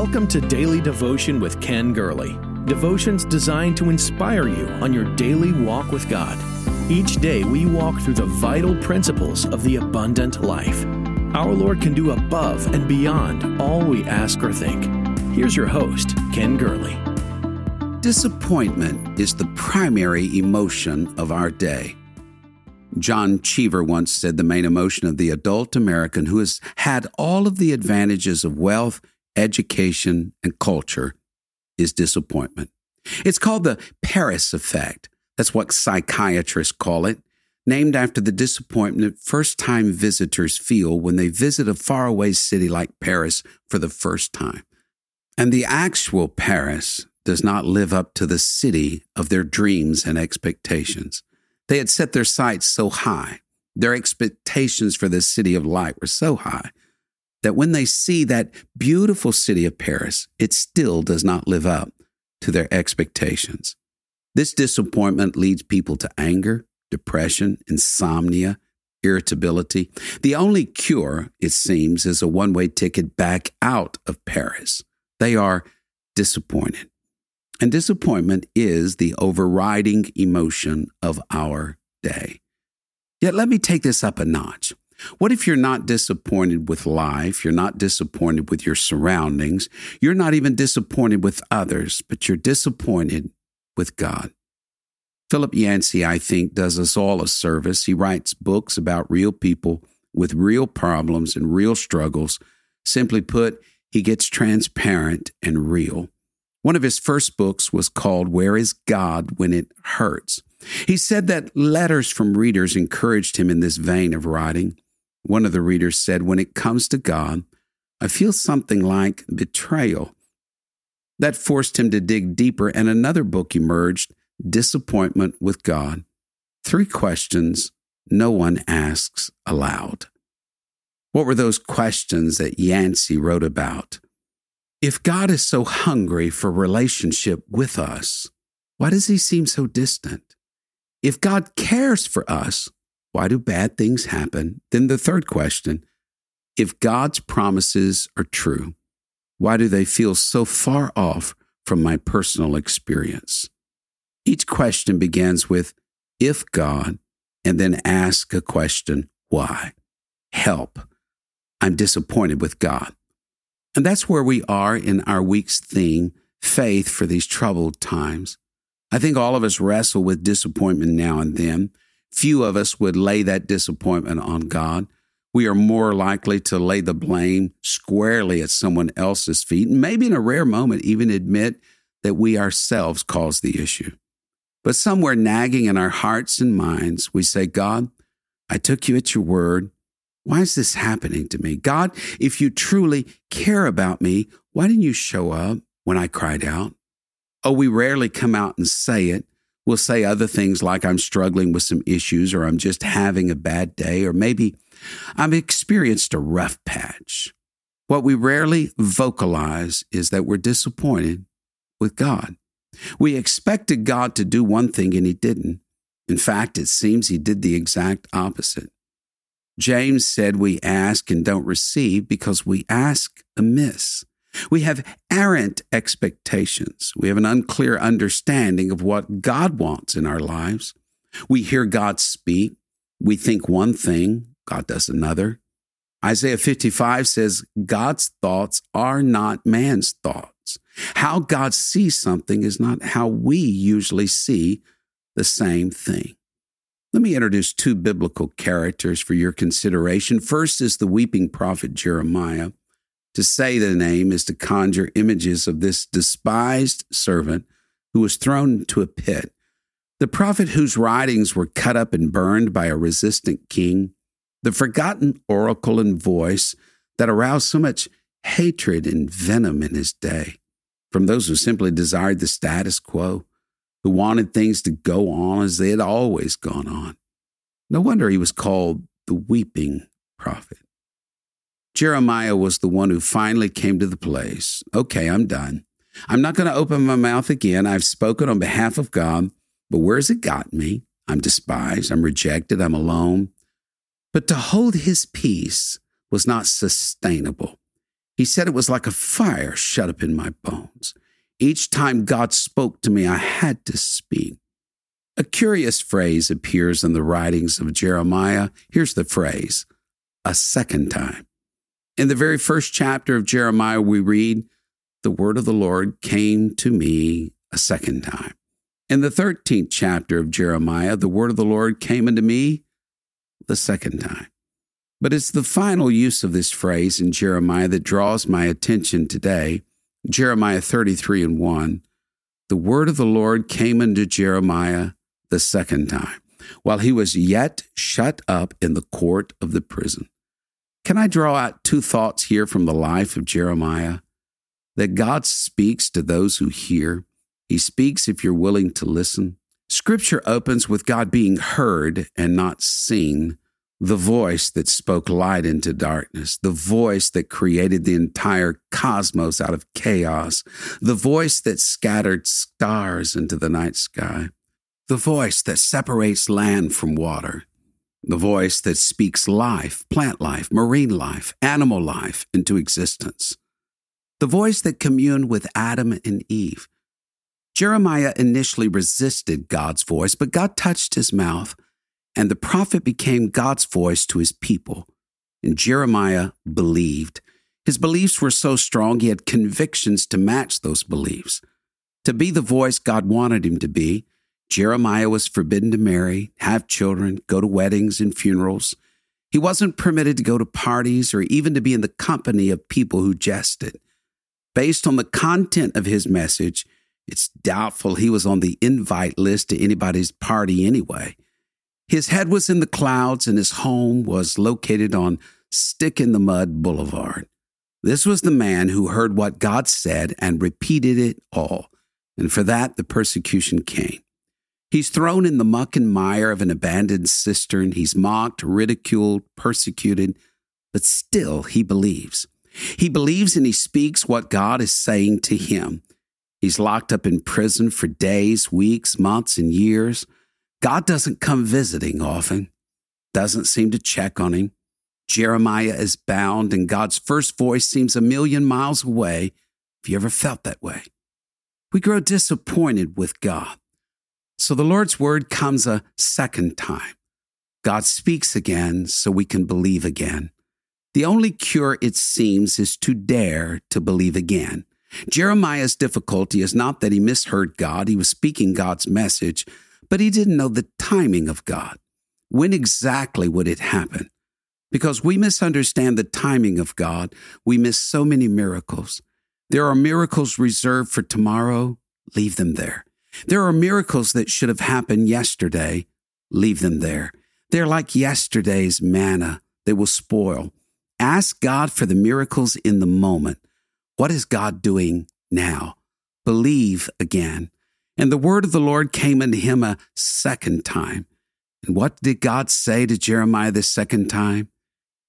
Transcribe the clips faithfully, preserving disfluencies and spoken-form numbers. Welcome to Daily Devotion with Ken Gurley. Devotions designed to inspire you on your daily walk with God. Each day we walk through the vital principles of the abundant life. Our Lord can do above and beyond all we ask or think. Here's your host, Ken Gurley. Disappointment is the primary emotion of our day. John Cheever once said the main emotion of the adult American who has had all of the advantages of wealth, education, and culture is disappointment. It's called the Paris effect. That's what psychiatrists call it, named after the disappointment first-time visitors feel when they visit a faraway city like Paris for the first time. And the actual Paris does not live up to the city of their dreams and expectations. They had set their sights so high, their expectations for this city of light were so high, that when they see that beautiful city of Paris, it still does not live up to their expectations. This disappointment leads people to anger, depression, insomnia, irritability. The only cure, it seems, is a one-way ticket back out of Paris. They are disappointed. And disappointment is the overriding emotion of our day. Yet let me take this up a notch. What if you're not disappointed with life, you're not disappointed with your surroundings, you're not even disappointed with others, but you're disappointed with God? Philip Yancey, I think, does us all a service. He writes books about real people with real problems and real struggles. Simply put, he gets transparent and real. One of his first books was called Where is God When It Hurts? He said that letters from readers encouraged him in this vein of writing. One of the readers said, "When it comes to God, I feel something like betrayal." That forced him to dig deeper, and another book emerged, Disappointment with God, Three Questions No One Asks Aloud. What were those questions that Yancey wrote about? If God is so hungry for relationship with us, why does he seem so distant? If God cares for us, why do bad things happen? Then the third question, if God's promises are true, why do they feel so far off from my personal experience? Each question begins with, if God, and then ask a question, why? Help. I'm disappointed with God. And that's where we are in our week's theme, Faith for These Troubled Times. I think all of us wrestle with disappointment now and then. Few of us would lay that disappointment on God. We are more likely to lay the blame squarely at someone else's feet, and maybe in a rare moment even admit that we ourselves caused the issue. But somewhere nagging in our hearts and minds, we say, God, I took you at your word. Why is this happening to me? God, if you truly care about me, why didn't you show up when I cried out? Oh, we rarely come out and say it. We'll say other things like I'm struggling with some issues, or I'm just having a bad day, or maybe I've experienced a rough patch. What we rarely vocalize is that we're disappointed with God. We expected God to do one thing and he didn't. In fact, it seems he did the exact opposite. James said we ask and don't receive because we ask amiss. We have errant expectations. We have an unclear understanding of what God wants in our lives. We hear God speak. We think one thing, God does another. Isaiah fifty-five says, God's thoughts are not man's thoughts. How God sees something is not how we usually see the same thing. Let me introduce two biblical characters for your consideration. First is the weeping prophet Jeremiah. To say the name is to conjure images of this despised servant who was thrown into a pit. The prophet whose writings were cut up and burned by a resistant king. The forgotten oracle and voice that aroused so much hatred and venom in his day from those who simply desired the status quo, who wanted things to go on as they had always gone on. No wonder he was called the weeping prophet. Jeremiah was the one who finally came to the place. Okay, I'm done. I'm not going to open my mouth again. I've spoken on behalf of God, but where's it got me? I'm despised. I'm rejected. I'm alone. But to hold his peace was not sustainable. He said it was like a fire shut up in my bones. Each time God spoke to me, I had to speak. A curious phrase appears in the writings of Jeremiah. Here's the phrase, a second time. In the very first chapter of Jeremiah, we read, the word of the Lord came to me a second time. In the thirteenth chapter of Jeremiah, the word of the Lord came unto me the second time. But it's the final use of this phrase in Jeremiah that draws my attention today. Jeremiah thirty-three and one, the word of the Lord came unto Jeremiah the second time, while he was yet shut up in the court of the prison. Can I draw out two thoughts here from the life of Jeremiah? That God speaks to those who hear. He speaks if you're willing to listen. Scripture opens with God being heard and not seen, the voice that spoke light into darkness, the voice that created the entire cosmos out of chaos, the voice that scattered stars into the night sky, the voice that separates land from water, the voice that speaks life, plant life, marine life, animal life into existence, the voice that communed with Adam and Eve. Jeremiah initially resisted God's voice, but God touched his mouth, and the prophet became God's voice to his people. And Jeremiah believed. His beliefs were so strong, he had convictions to match those beliefs. To be the voice God wanted him to be, Jeremiah was forbidden to marry, have children, go to weddings and funerals. He wasn't permitted to go to parties or even to be in the company of people who jested. Based on the content of his message, it's doubtful he was on the invite list to anybody's party anyway. His head was in the clouds and his home was located on Stick-in-the-Mud Boulevard. This was the man who heard what God said and repeated it all, and for that the persecution came. He's thrown in the muck and mire of an abandoned cistern. He's mocked, ridiculed, persecuted, but still he believes. He believes and he speaks what God is saying to him. He's locked up in prison for days, weeks, months, and years. God doesn't come visiting often, doesn't seem to check on him. Jeremiah is bound, and God's first voice seems a million miles away. Have you ever felt that way? We grow disappointed with God. So the Lord's word comes a second time. God speaks again so we can believe again. The only cure, it seems, is to dare to believe again. Jeremiah's difficulty is not that he misheard God. He was speaking God's message, but he didn't know the timing of God. When exactly would it happen? Because we misunderstand the timing of God, we miss so many miracles. There are miracles reserved for tomorrow. Leave them there. There are miracles that should have happened yesterday. Leave them there. They're like yesterday's manna. They will spoil. Ask God for the miracles in the moment. What is God doing now? Believe again. And the word of the Lord came unto him a second time. And what did God say to Jeremiah the second time?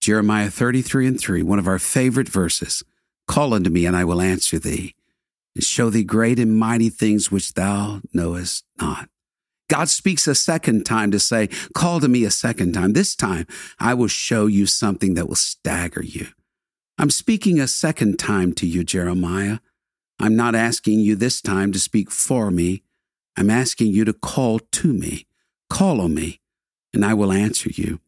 Jeremiah thirty-three and three, one of our favorite verses. Call unto me, and I will answer thee, and show thee great and mighty things which thou knowest not. God speaks a second time to say, call to me a second time. This time, I will show you something that will stagger you. I'm speaking a second time to you, Jeremiah. I'm not asking you this time to speak for me. I'm asking you to call to me. Call on me, and I will answer you.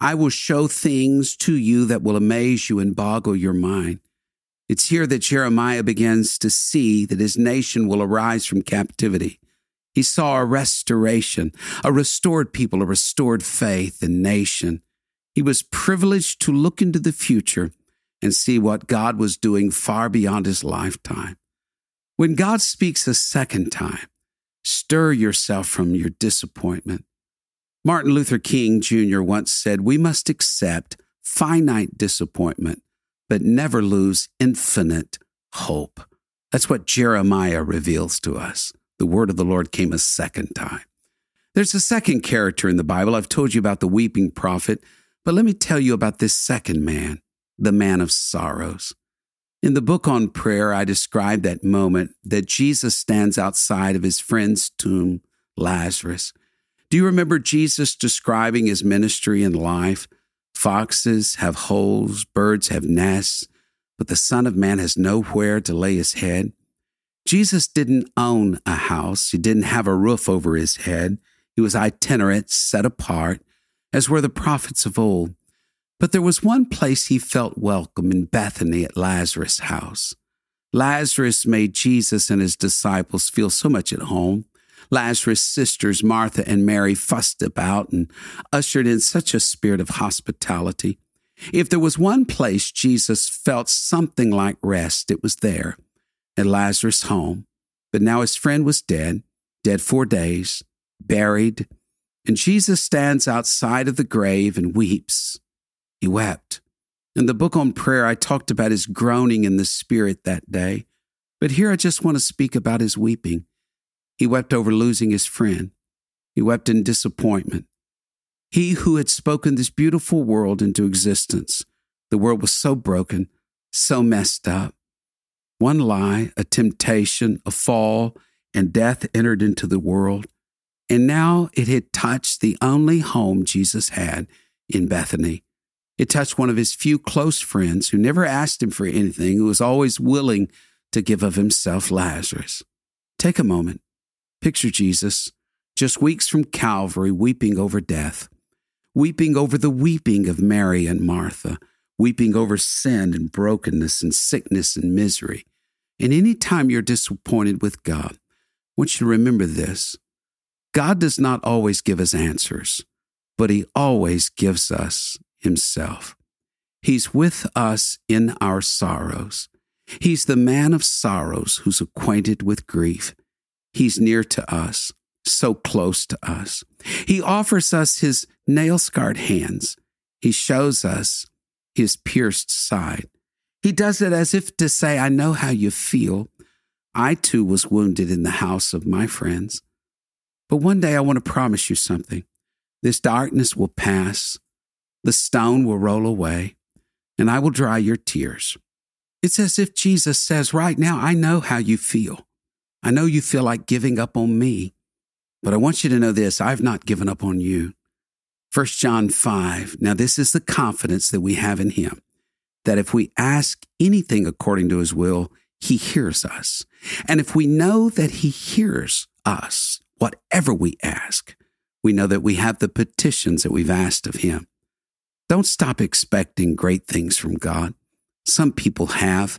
I will show things to you that will amaze you and boggle your mind. It's here that Jeremiah begins to see that his nation will arise from captivity. He saw a restoration, a restored people, a restored faith and nation. He was privileged to look into the future and see what God was doing far beyond his lifetime. When God speaks a second time, stir yourself from your disappointment. Martin Luther King Junior once said, we must accept finite disappointment, but never lose infinite hope. That's what Jeremiah reveals to us. The word of the Lord came a second time. There's a second character in the Bible. I've told you about the weeping prophet, but let me tell you about this second man, the man of sorrows. In the book on prayer, I described that moment that Jesus stands outside of his friend's tomb, Lazarus. Do you remember Jesus describing his ministry and life? Foxes have holes, birds have nests, but the Son of Man has nowhere to lay his head. Jesus didn't own a house. He didn't have a roof over his head. He was itinerant, set apart, as were the prophets of old. But there was one place he felt welcome, in Bethany at Lazarus' house. Lazarus made Jesus and his disciples feel so much at home. Lazarus' sisters, Martha and Mary, fussed about and ushered in such a spirit of hospitality. If there was one place Jesus felt something like rest, it was there, at Lazarus' home. But now his friend was dead, dead four days, buried, and Jesus stands outside of the grave and weeps. He wept. In the book on prayer, I talked about his groaning in the spirit that day, but here I just want to speak about his weeping. He wept over losing his friend. He wept in disappointment. He who had spoken this beautiful world into existence. The world was so broken, so messed up. One lie, a temptation, a fall, and death entered into the world. And now it had touched the only home Jesus had in Bethany. It touched one of his few close friends who never asked him for anything, who was always willing to give of himself, Lazarus. Take a moment. Picture Jesus, just weeks from Calvary, weeping over death, weeping over the weeping of Mary and Martha, weeping over sin and brokenness and sickness and misery. And any time you're disappointed with God, I want you to remember this. God does not always give us answers, but he always gives us himself. He's with us in our sorrows. He's the man of sorrows who's acquainted with grief. He's near to us, so close to us. He offers us his nail-scarred hands. He shows us his pierced side. He does it as if to say, I know how you feel. I too was wounded in the house of my friends. But one day I want to promise you something. This darkness will pass. The stone will roll away, and I will dry your tears. It's as if Jesus says right now, I know how you feel. I know you feel like giving up on me, but I want you to know this, I've not given up on you. First John five, now this is the confidence that we have in him, that if we ask anything according to his will, he hears us. And if we know that he hears us, whatever we ask, we know that we have the petitions that we've asked of him. Don't stop expecting great things from God. Some people have.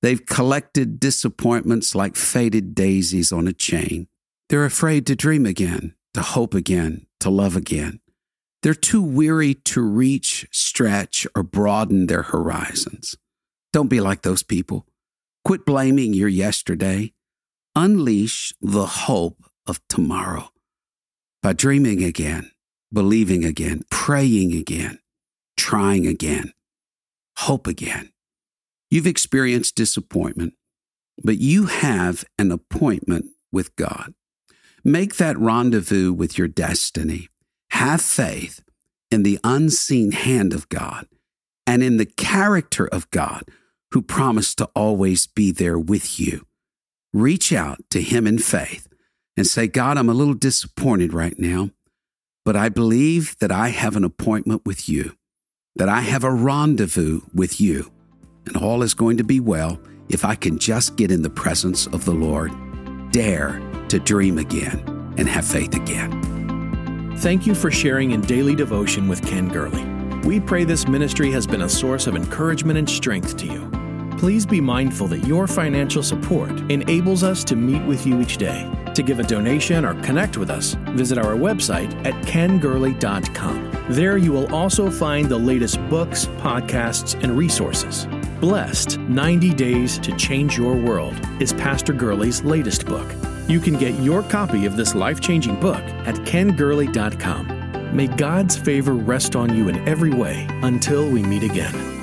They've collected disappointments like faded daisies on a chain. They're afraid to dream again, to hope again, to love again. They're too weary to reach, stretch, or broaden their horizons. Don't be like those people. Quit blaming your yesterday. Unleash the hope of tomorrow by dreaming again, believing again, praying again, trying again, hope again. You've experienced disappointment, but you have an appointment with God. Make that rendezvous with your destiny. Have faith in the unseen hand of God and in the character of God who promised to always be there with you. Reach out to him in faith and say, God, I'm a little disappointed right now, but I believe that I have an appointment with you, that I have a rendezvous with you, and all is going to be well if I can just get in the presence of the Lord. Dare to dream again and have faith again. Thank you for sharing in Daily Devotion with Ken Gurley. We pray this ministry has been a source of encouragement and strength to you. Please be mindful that your financial support enables us to meet with you each day. To give a donation or connect with us, visit our website at ken gurley dot com. There you will also find the latest books, podcasts, and resources. Blessed, ninety days to Change Your World is Pastor Gurley's latest book. You can get your copy of this life-changing book at ken gurley dot com. May God's favor rest on you in every way until we meet again.